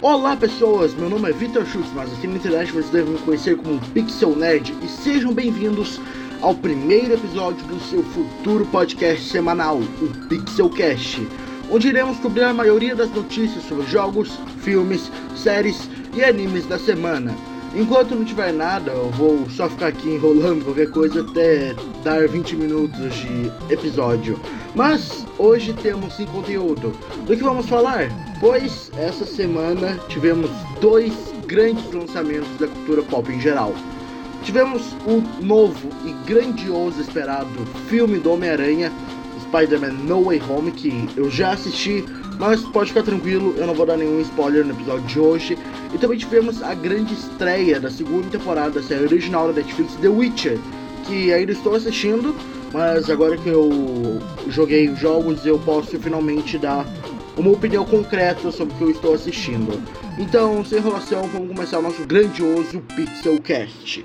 Olá pessoas, meu nome é Vitor Schultz, mas aqui na internet vocês devem me conhecer como Pixel Nerd. E sejam bem-vindos ao primeiro episódio do seu futuro podcast semanal, o Pixelcast, onde iremos cobrir a maioria das notícias sobre jogos, filmes, séries e animes da semana. Enquanto não tiver nada, eu vou só ficar aqui enrolando qualquer coisa até dar 20 minutos de episódio. Mas hoje temos sim conteúdo. Do que vamos falar? Pois essa semana tivemos dois grandes lançamentos da cultura pop em geral. Tivemos o novo e grandioso esperado filme do Homem-Aranha, Spider-Man No Way Home, que eu já assisti, mas pode ficar tranquilo, eu não vou dar nenhum spoiler no episódio de hoje. E também tivemos a grande estreia da segunda temporada da série original da Netflix, The Witcher, que ainda estou assistindo, mas agora que eu joguei os jogos eu posso finalmente dar uma opinião concreta sobre o que eu estou assistindo. Então, sem enrolação, vamos começar o nosso grandioso Pixelcast.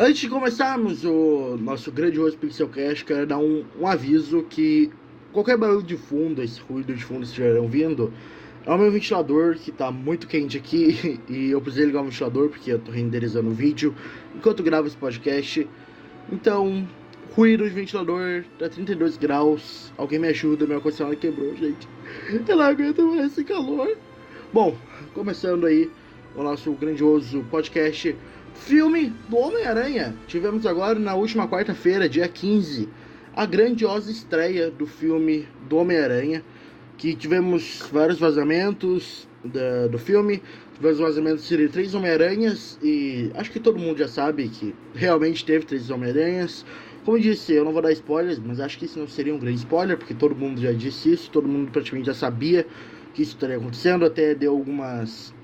Antes de começarmos o nosso grandioso Pixelcast, quero dar um aviso que qualquer barulho de fundo, esse ruído de fundo que vocês estiverem ouvindo, é o meu ventilador que tá muito quente aqui e eu precisei ligar o ventilador porque eu tô renderizando o vídeo enquanto eu gravo esse podcast. Então, ruído de ventilador, tá 32 graus, alguém me ajuda, meu ar-condicionado quebrou, gente. Eu não aguento mais esse calor. Bom, começando aí o nosso grandioso podcast. Filme do Homem-Aranha. Tivemos agora na última quarta-feira, dia 15, a grandiosa estreia do filme do Homem-Aranha, que tivemos vários vazamentos do filme, tivemos vazamentos de 3 Homem-Aranhas, e acho que todo mundo já sabe que realmente teve 3 Homem-Aranhas. Como eu disse, eu não vou dar spoilers, mas acho que isso não seria um grande spoiler, porque todo mundo já disse isso, todo mundo praticamente já sabia que isso estaria acontecendo, até deu algumas...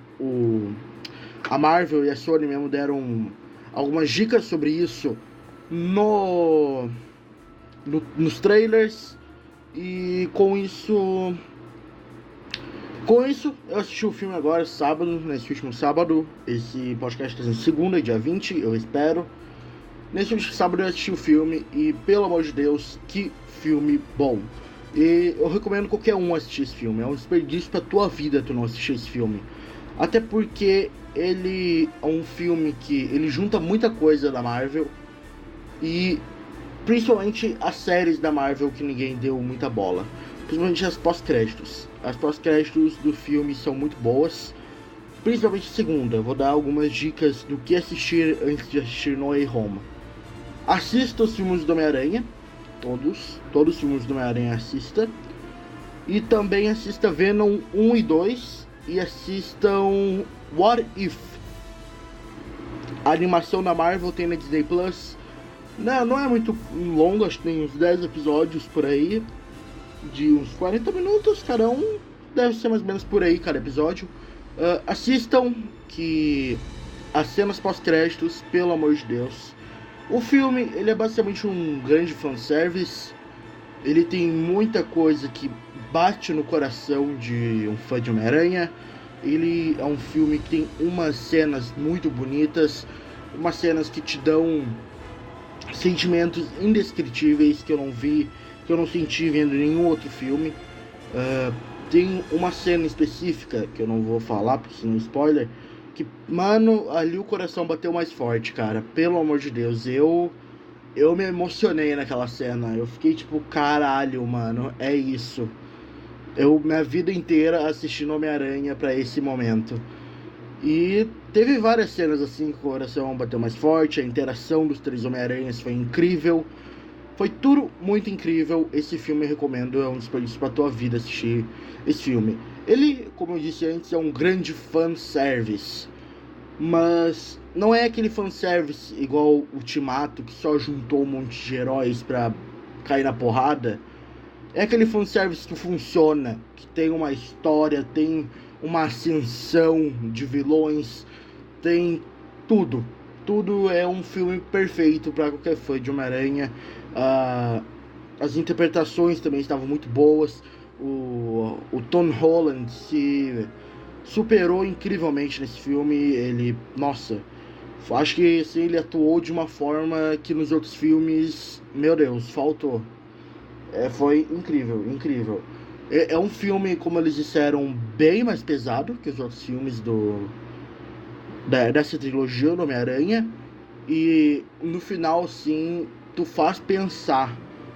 A Marvel e a Sony mesmo deram algumas dicas sobre isso nos trailers. E com isso eu assisti o filme agora sábado, nesse último sábado. Esse podcast está sendo segunda, dia 20, eu espero. Nesse último sábado eu assisti o filme e, pelo amor de Deus, que filme bom. E eu recomendo qualquer um assistir esse filme. É um desperdício pra tua vida tu não assistir esse filme. Até porque ele é um filme que ele junta muita coisa da Marvel e principalmente as séries da Marvel que ninguém deu muita bola. Principalmente as pós-créditos. As pós-créditos do filme são muito boas, principalmente a segunda. Vou dar algumas dicas do que assistir antes de assistir No Way Home. Assista os filmes do Homem-Aranha, todos os filmes do Homem-Aranha assista. E também assista Venom 1 e 2. E assistam What If. A animação da Marvel tem na Disney+. Não é muito longa, acho que tem uns 10 episódios por aí, de uns 40 minutos cada um. Deve ser mais ou menos por aí cada episódio. Assistam, que as cenas pós-créditos, pelo amor de Deus. O filme, ele é basicamente um grande fanservice. Ele tem muita coisa que bate no coração de um fã de Homem-Aranha. Ele é um filme que tem umas cenas muito bonitas, umas cenas que te dão sentimentos indescritíveis que eu não vi, que eu não senti vendo nenhum outro filme. Tem uma cena específica que eu não vou falar porque senão é spoiler, que, mano, ali o coração bateu mais forte, cara, pelo amor de Deus. Eu me emocionei naquela cena, eu fiquei tipo, caralho, mano, é isso. Eu, minha vida inteira, assistindo Homem-Aranha pra esse momento. E teve várias cenas assim que o coração bateu mais forte. A interação dos 3 Homem-Aranhas foi incrível. Foi tudo muito incrível. Esse filme eu recomendo, é um desperdício pra tua vida assistir esse filme. Ele, como eu disse antes, é um grande fanservice. Mas não é aquele fanservice igual o Ultimato, que só juntou um monte de heróis pra cair na porrada. É aquele fanservice que funciona, que tem uma história, tem uma ascensão de vilões, tem tudo. Tudo é um filme perfeito para qualquer fã de Homem-Aranha. As interpretações também estavam muito boas. O Tom Holland se superou incrivelmente nesse filme. Ele, nossa, acho que assim, ele atuou de uma forma que nos outros filmes, meu Deus, faltou. Foi incrível. É um filme, como eles disseram, bem mais pesado que os outros filmes dessa trilogia do Homem-Aranha. E no final, sim, tu faz pensar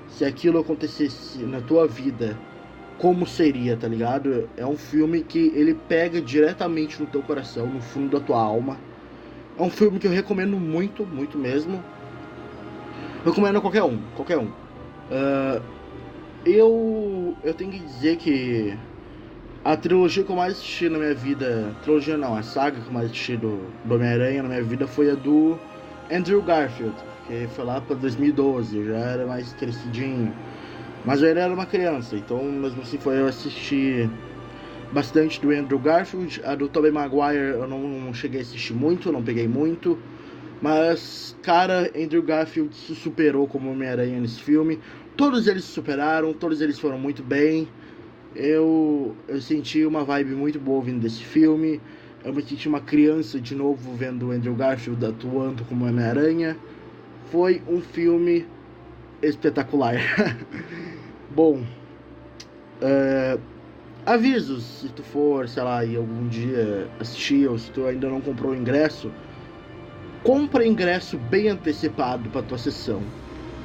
se aquilo acontecesse na tua vida, como seria, tá ligado? É um filme que ele pega diretamente no teu coração, no fundo da tua alma. É um filme que eu recomendo muito, muito mesmo. Recomendo a qualquer um. Eu tenho que dizer que a trilogia que eu mais assisti na minha vida... Trilogia não, a saga que eu mais assisti do Homem-Aranha na minha vida foi a do Andrew Garfield, que foi lá pra 2012, eu já era mais crescidinho. Mas eu ainda era uma criança, então mesmo assim foi eu assistir bastante do Andrew Garfield. A do Tobey Maguire eu não cheguei a assistir muito, não peguei muito. Mas, cara, Andrew Garfield se superou como Homem-Aranha nesse filme. Todos eles se superaram, todos eles foram muito bem. Eu senti uma vibe muito boa vindo desse filme. Eu me senti uma criança de novo vendo o Andrew Garfield atuando como Homem-Aranha. Foi um filme espetacular. Bom, avisos, se tu for, sei lá, e algum dia assistir, ou se tu ainda não comprou o ingresso, compra ingresso bem antecipado pra tua sessão,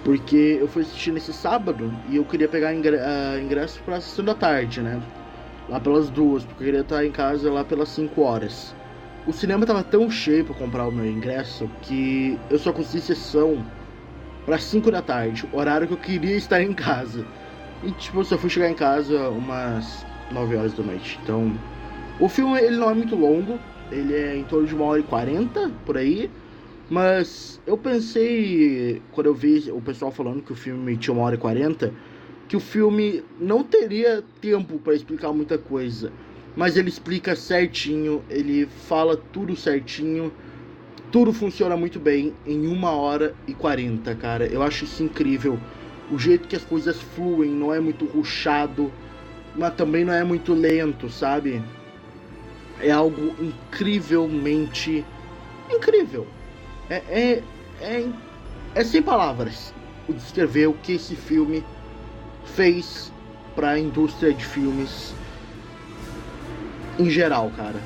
porque eu fui assistir nesse sábado e eu queria pegar ingresso pra sessão da tarde, né, lá pelas 2, porque eu queria estar em casa lá pelas 5 horas. O cinema tava tão cheio pra comprar o meu ingresso que eu só consegui sessão para 5 da tarde, horário que eu queria estar em casa. E tipo, eu só fui chegar em casa umas 9 horas da noite. Então, o filme ele não é muito longo, ele é em torno de 1h40, por aí. Mas eu pensei, quando eu vi o pessoal falando que o filme tinha 1h40, que o filme não teria tempo para explicar muita coisa. Mas ele explica certinho, ele fala tudo certinho. Tudo funciona muito bem em 1h40, cara. Eu acho isso incrível. O jeito que as coisas fluem, não é muito rushado, mas também não é muito lento, sabe? É algo incrivelmente incrível. É sem palavras o descrever o que esse filme fez para a indústria de filmes em geral, cara.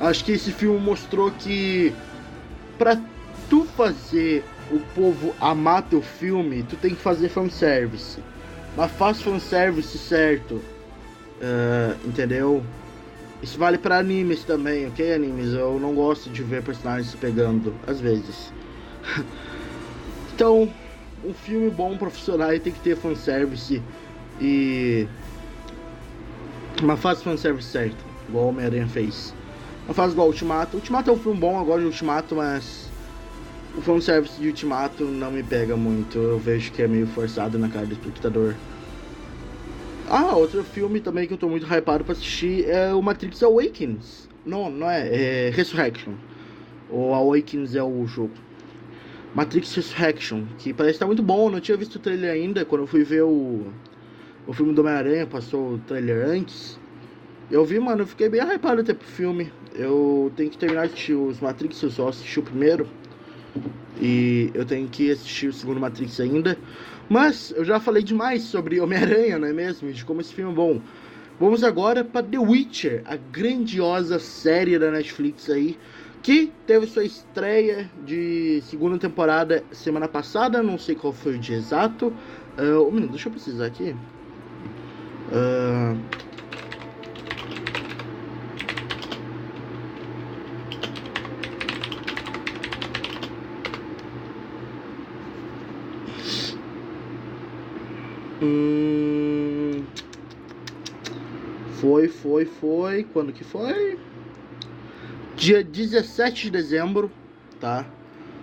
Acho que esse filme mostrou que pra tu fazer o povo amar teu filme, tu tem que fazer fanservice. Mas faz fanservice certo, entendeu? Isso vale pra animes também, ok, animes? Eu não gosto de ver personagens se pegando, às vezes. Então, um filme bom, profissional, tem que ter fanservice e... Mas faz fanservice certo, igual o Homem-Aranha fez. Eu faço igual Ultimato. Ultimato é um filme bom, eu gosto de Ultimato, mas o fanservice de Ultimato não me pega muito. Eu vejo que é meio forçado na cara do espectador. Ah, outro filme também que eu tô muito hypado pra assistir é o Matrix Awakens. Não é Resurrection. Ou Awakens é o jogo. Matrix Resurrection, que parece que tá muito bom. Eu não tinha visto o trailer ainda. Quando eu fui ver o filme do Homem-Aranha, passou o trailer antes. Eu vi, mano, eu fiquei bem hypado até pro filme. Eu tenho que terminar de assistir os Matrix, eu só assisti o primeiro. E eu tenho que assistir o segundo Matrix ainda. Mas eu já falei demais sobre Homem-Aranha, não é mesmo? De como esse filme é bom. Vamos agora pra The Witcher, a grandiosa série da Netflix aí, que teve sua estreia de segunda temporada semana passada, não sei qual foi o dia exato. Menino, deixa eu precisar aqui. Foi. Quando que foi? Dia 17 de dezembro, tá?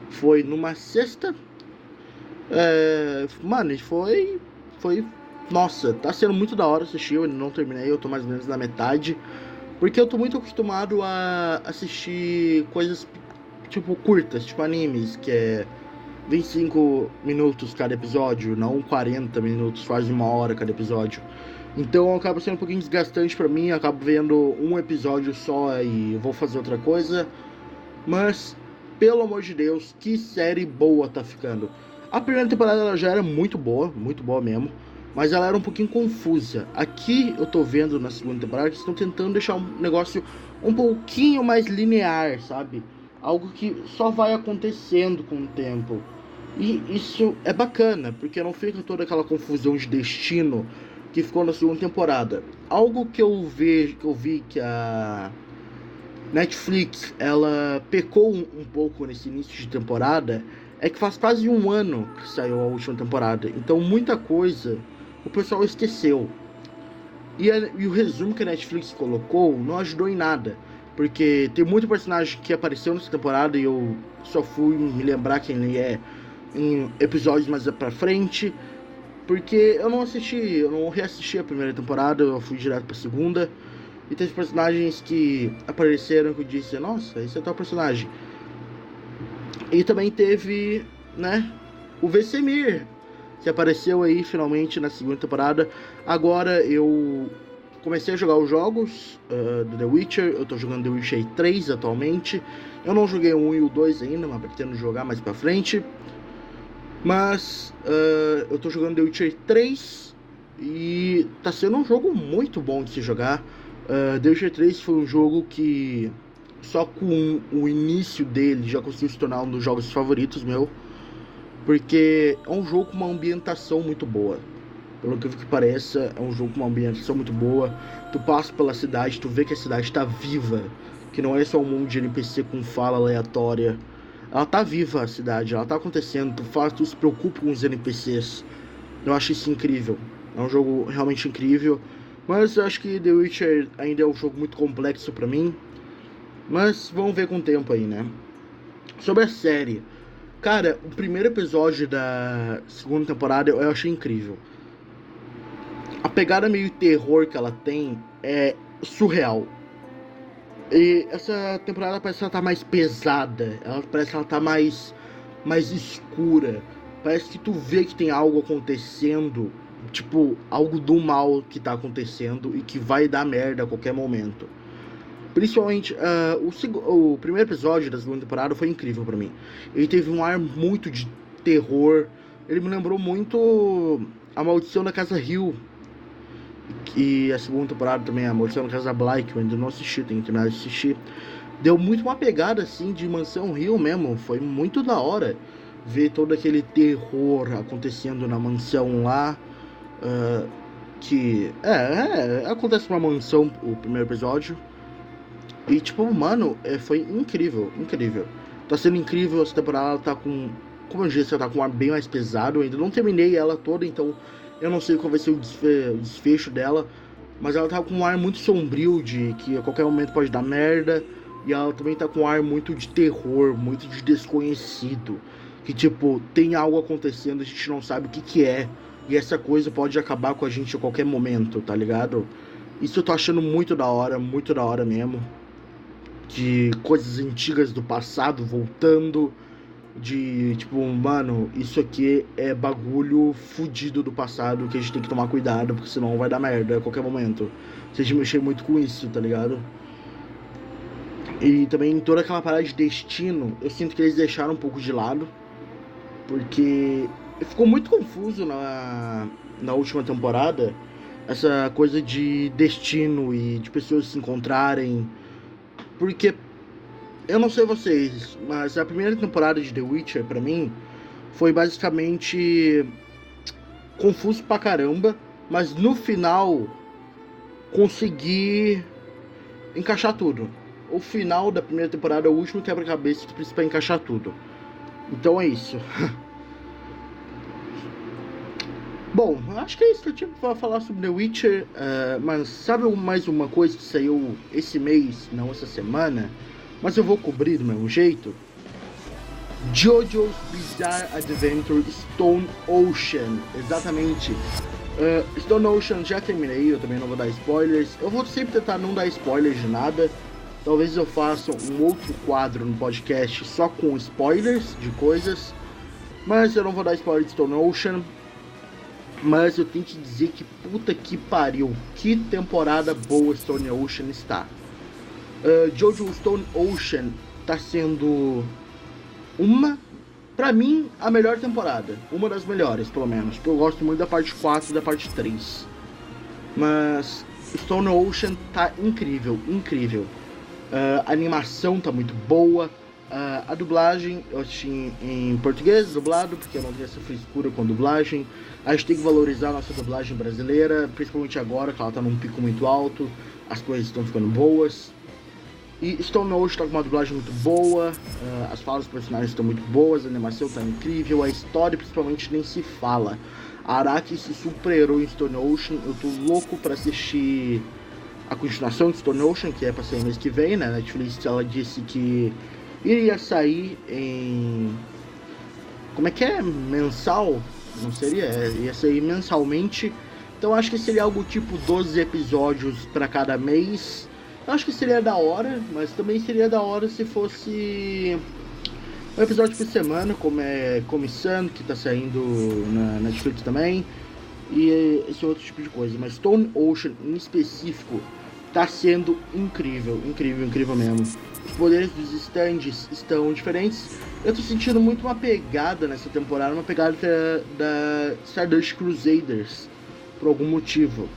Foi numa sexta. Mano, foi. Nossa, tá sendo muito da hora assistir. Eu não terminei, eu tô mais ou menos na metade. Porque eu tô muito acostumado a assistir coisas tipo curtas, tipo animes, que é 25 minutos cada episódio, não 40 minutos, quase 1 hora cada episódio. Então acaba sendo um pouquinho desgastante pra mim, eu acabo vendo um episódio só e eu vou fazer outra coisa. Mas, pelo amor de Deus, que série boa tá ficando. A primeira temporada ela já era muito boa mesmo. mas ela era um pouquinho confusa. Aqui eu tô vendo na segunda temporada que eles estão tentando deixar um negócio um pouquinho mais linear, sabe? Algo que só vai acontecendo com o tempo. E isso é bacana, porque não fica toda aquela confusão de destino que ficou na segunda temporada. Algo que eu vi que a Netflix, ela pecou um pouco nesse início de temporada, é que faz quase um ano que saiu a última temporada. Então muita coisa o pessoal esqueceu. E o resumo que a Netflix colocou não ajudou em nada. Porque tem muito personagem que apareceu nessa temporada e eu só fui me lembrar quem ele é em episódios mais pra frente. Porque eu não reassisti a primeira temporada, eu fui direto pra segunda. E tem personagens que apareceram que eu disse, nossa, esse é tal personagem. E também teve, né, o Vesemir, que apareceu aí finalmente na segunda temporada. Agora eu comecei a jogar os jogos do The Witcher, eu tô jogando The Witcher 3 atualmente. Eu não joguei o 1 e o 2 ainda, mas pretendo jogar mais pra frente. Mas eu tô jogando The Witcher 3 e tá sendo um jogo muito bom de se jogar. The Witcher 3 foi um jogo que só com o início dele já conseguiu se tornar um dos jogos favoritos meu, porque é um jogo com uma ambientação muito boa. Pelo que pareça, é um jogo com uma ambientação muito boa. Tu passa pela cidade, tu vê que a cidade tá viva, que não é só um mundo de NPC com fala aleatória. Ela tá viva, a cidade, ela tá acontecendo. Tu se preocupa com os NPCs. Eu acho isso incrível. É um jogo realmente incrível. Mas eu acho que The Witcher ainda é um jogo muito complexo pra mim. Mas vamos ver com o tempo aí, né? Sobre a série. Cara, o primeiro episódio da segunda temporada eu achei incrível. A pegada meio terror que ela tem é surreal. E essa temporada parece que ela tá mais pesada. Ela parece que ela tá mais escura. Parece que tu vê que tem algo acontecendo. Tipo, algo do mal que tá acontecendo e que vai dar merda a qualquer momento. Principalmente, o primeiro episódio da segunda temporada foi incrível pra mim. Ele teve um ar muito de terror. Ele me lembrou muito a Maldição da Casa Hill. E a segunda temporada também, a Maldição da Casa Bly, eu ainda não assisti, tenho que terminar de assistir. Deu muito uma pegada, assim, de Mansão Hill mesmo. Foi muito da hora ver todo aquele terror acontecendo na mansão lá. Que acontece numa mansão o primeiro episódio. E tipo, mano, foi incrível. Tá sendo incrível essa temporada, ela tá com, como eu disse, ela tá com um ar bem mais pesado. Eu ainda não terminei ela toda, então eu não sei qual vai ser o desfecho dela. Mas ela tá com um ar muito sombrio, de que a qualquer momento pode dar merda. E ela também tá com um ar muito de terror, muito de desconhecido. Que tipo, tem algo acontecendo, a gente não sabe o que é. E essa coisa pode acabar com a gente a qualquer momento, tá ligado? Isso eu tô achando muito da hora mesmo. De coisas antigas do passado voltando. De tipo, mano, isso aqui é bagulho fudido do passado que a gente tem que tomar cuidado, porque senão vai dar merda a qualquer momento. Vocês mexem muito com isso, tá ligado? E também toda aquela parada de destino, eu sinto que eles deixaram um pouco de lado. Porque ficou muito confuso na última temporada. Essa coisa de destino e de pessoas se encontrarem. Porque, eu não sei vocês, mas a primeira temporada de The Witcher, pra mim, foi basicamente confuso pra caramba. Mas no final, consegui encaixar tudo. O final da primeira temporada é o último quebra-cabeça que tu precisa pra encaixar tudo. Então é isso. Bom, acho que é isso que eu tinha pra falar sobre The Witcher, mas sabe mais uma coisa que saiu esse mês, não essa semana, mas eu vou cobrir do mesmo jeito? Jojo's Bizarre Adventure Stone Ocean, exatamente. Stone Ocean já terminei, eu também não vou dar spoilers, eu vou sempre tentar não dar spoilers de nada, talvez eu faça um outro quadro no podcast só com spoilers de coisas, mas eu não vou dar spoiler de Stone Ocean. Mas eu tenho que dizer que puta que pariu, que temporada boa Stone Ocean está. Jojo Stone Ocean tá sendo uma Pra mim, a melhor temporada. Uma das melhores, pelo menos. Eu gosto muito da parte 4 e da parte 3. Mas Stone Ocean tá incrível, incrível. A animação tá muito boa. A dublagem, eu assisti em português, dublado, porque eu não tenho essa frescura com dublagem. A gente tem que valorizar a nossa dublagem brasileira, principalmente agora, que ela tá num pico muito alto. As coisas estão ficando boas. E Stone Ocean tá com uma dublagem muito boa, as falas dos personagens estão muito boas, a animação tá incrível, a história principalmente nem se fala. A Araki se superou em Stone Ocean, eu tô louco pra assistir a continuação de Stone Ocean, que é pra sair mês que vem, né? A Netflix, ela disse que iria sair em... como é que é? Mensal? Não seria? Ia sair mensalmente. Então acho que seria algo tipo 12 episódios pra cada mês. Eu acho que seria da hora, mas também seria da hora se fosse um episódio por semana, como é Comissão, que tá saindo na Netflix também, e esse outro tipo de coisa. Mas Stone Ocean, em específico, tá sendo incrível, incrível, incrível mesmo. Os poderes dos stands estão diferentes. Eu tô sentindo muito uma pegada nessa temporada, uma pegada da Stardust Crusaders, por algum motivo.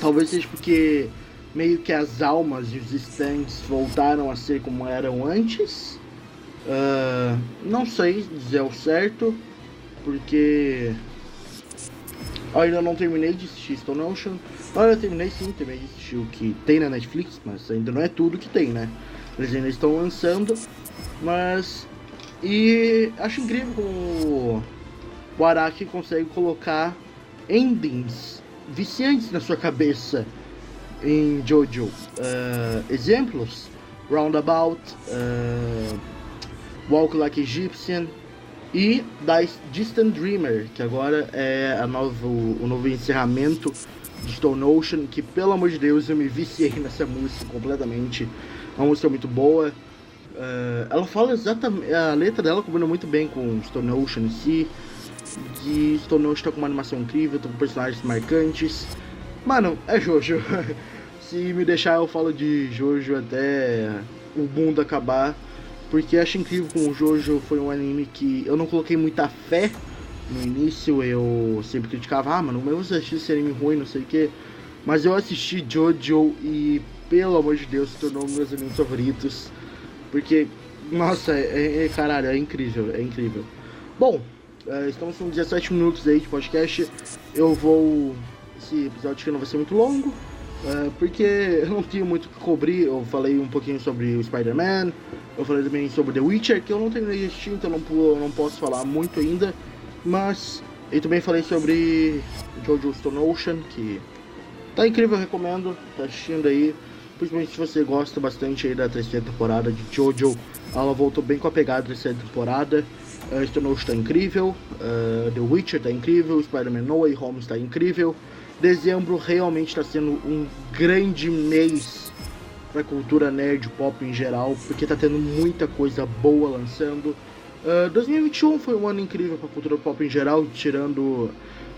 Talvez seja porque... meio que as almas e os stands voltaram a ser como eram antes. Não sei dizer o certo, porque ainda não terminei de assistir Stone Ocean. Olha, eu terminei sim, também de assistir o que tem na Netflix, mas ainda não é tudo que tem, né? Eles ainda estão lançando, mas... e acho incrível como o Araki consegue colocar endings viciantes na sua cabeça. Em Jojo, exemplos, Roundabout, Walk Like Egyptian e Distant Dreamer, que agora é o novo encerramento de Stone Ocean, que pelo amor de Deus eu me viciei nessa música completamente. É uma música muito boa, ela fala exatamente, a letra dela combina muito bem com Stone Ocean em si, e Stone Ocean tá com uma animação incrível, tá com personagens marcantes. Mano, é Jojo. Se me deixar eu falo de Jojo até o mundo acabar, porque acho incrível como o Jojo foi um anime que eu não coloquei muita fé no início. Eu sempre criticava, mano, eu assisti esse anime ruim, não sei o que. Mas eu assisti Jojo e, pelo amor de Deus, se tornou um dos meus animes favoritos. Porque, nossa, caralho, é incrível, é incrível. Bom, estamos com 17 minutos aí de podcast. Eu vou... esse episódio aqui não vai ser muito longo, porque eu não tinha muito o que cobrir. Eu falei um pouquinho sobre o Spider-Man, eu falei também sobre The Witcher, que eu não terminei de assistir, então não posso falar muito ainda. Mas eu também falei sobre Jojo's Stone Ocean, que tá incrível, eu recomendo, tá assistindo aí. Principalmente se você gosta bastante aí da terceira temporada de Jojo, ela voltou bem com a pegada da terceira temporada. Stone Ocean tá incrível, The Witcher tá incrível, Spider-Man No Way Home tá incrível. Dezembro realmente está sendo um grande mês para a cultura nerd pop em geral, porque está tendo muita coisa boa lançando. 2021 foi um ano incrível para a cultura pop em geral, tirando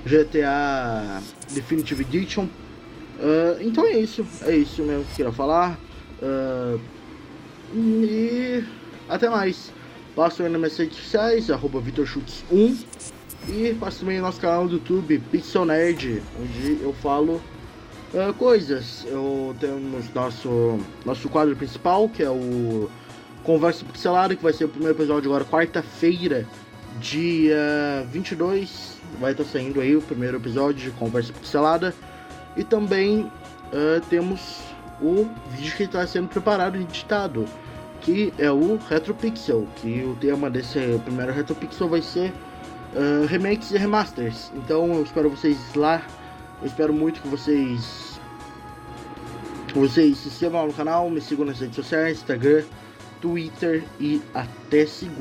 GTA Definitive Edition. Então é isso mesmo que eu queria falar. E até mais. Passem aí nas minhas redes sociais, @VitorShux1. E faço também o nosso canal do YouTube, Pixel Nerd, onde eu falo coisas. Eu temos nosso quadro principal, que é o Conversa Pixelada, que vai ser o primeiro episódio agora, quarta-feira, dia 22. Vai estar saindo aí o primeiro episódio de Conversa Pixelada. E também temos o vídeo que está sendo preparado e editado, que é o Retropixel, que o tema desse primeiro Retropixel vai ser... remakes e remasters. Então eu espero vocês lá. Eu espero muito que vocês se inscrevam no canal, me sigam nas redes sociais, Instagram, Twitter, e até segunda.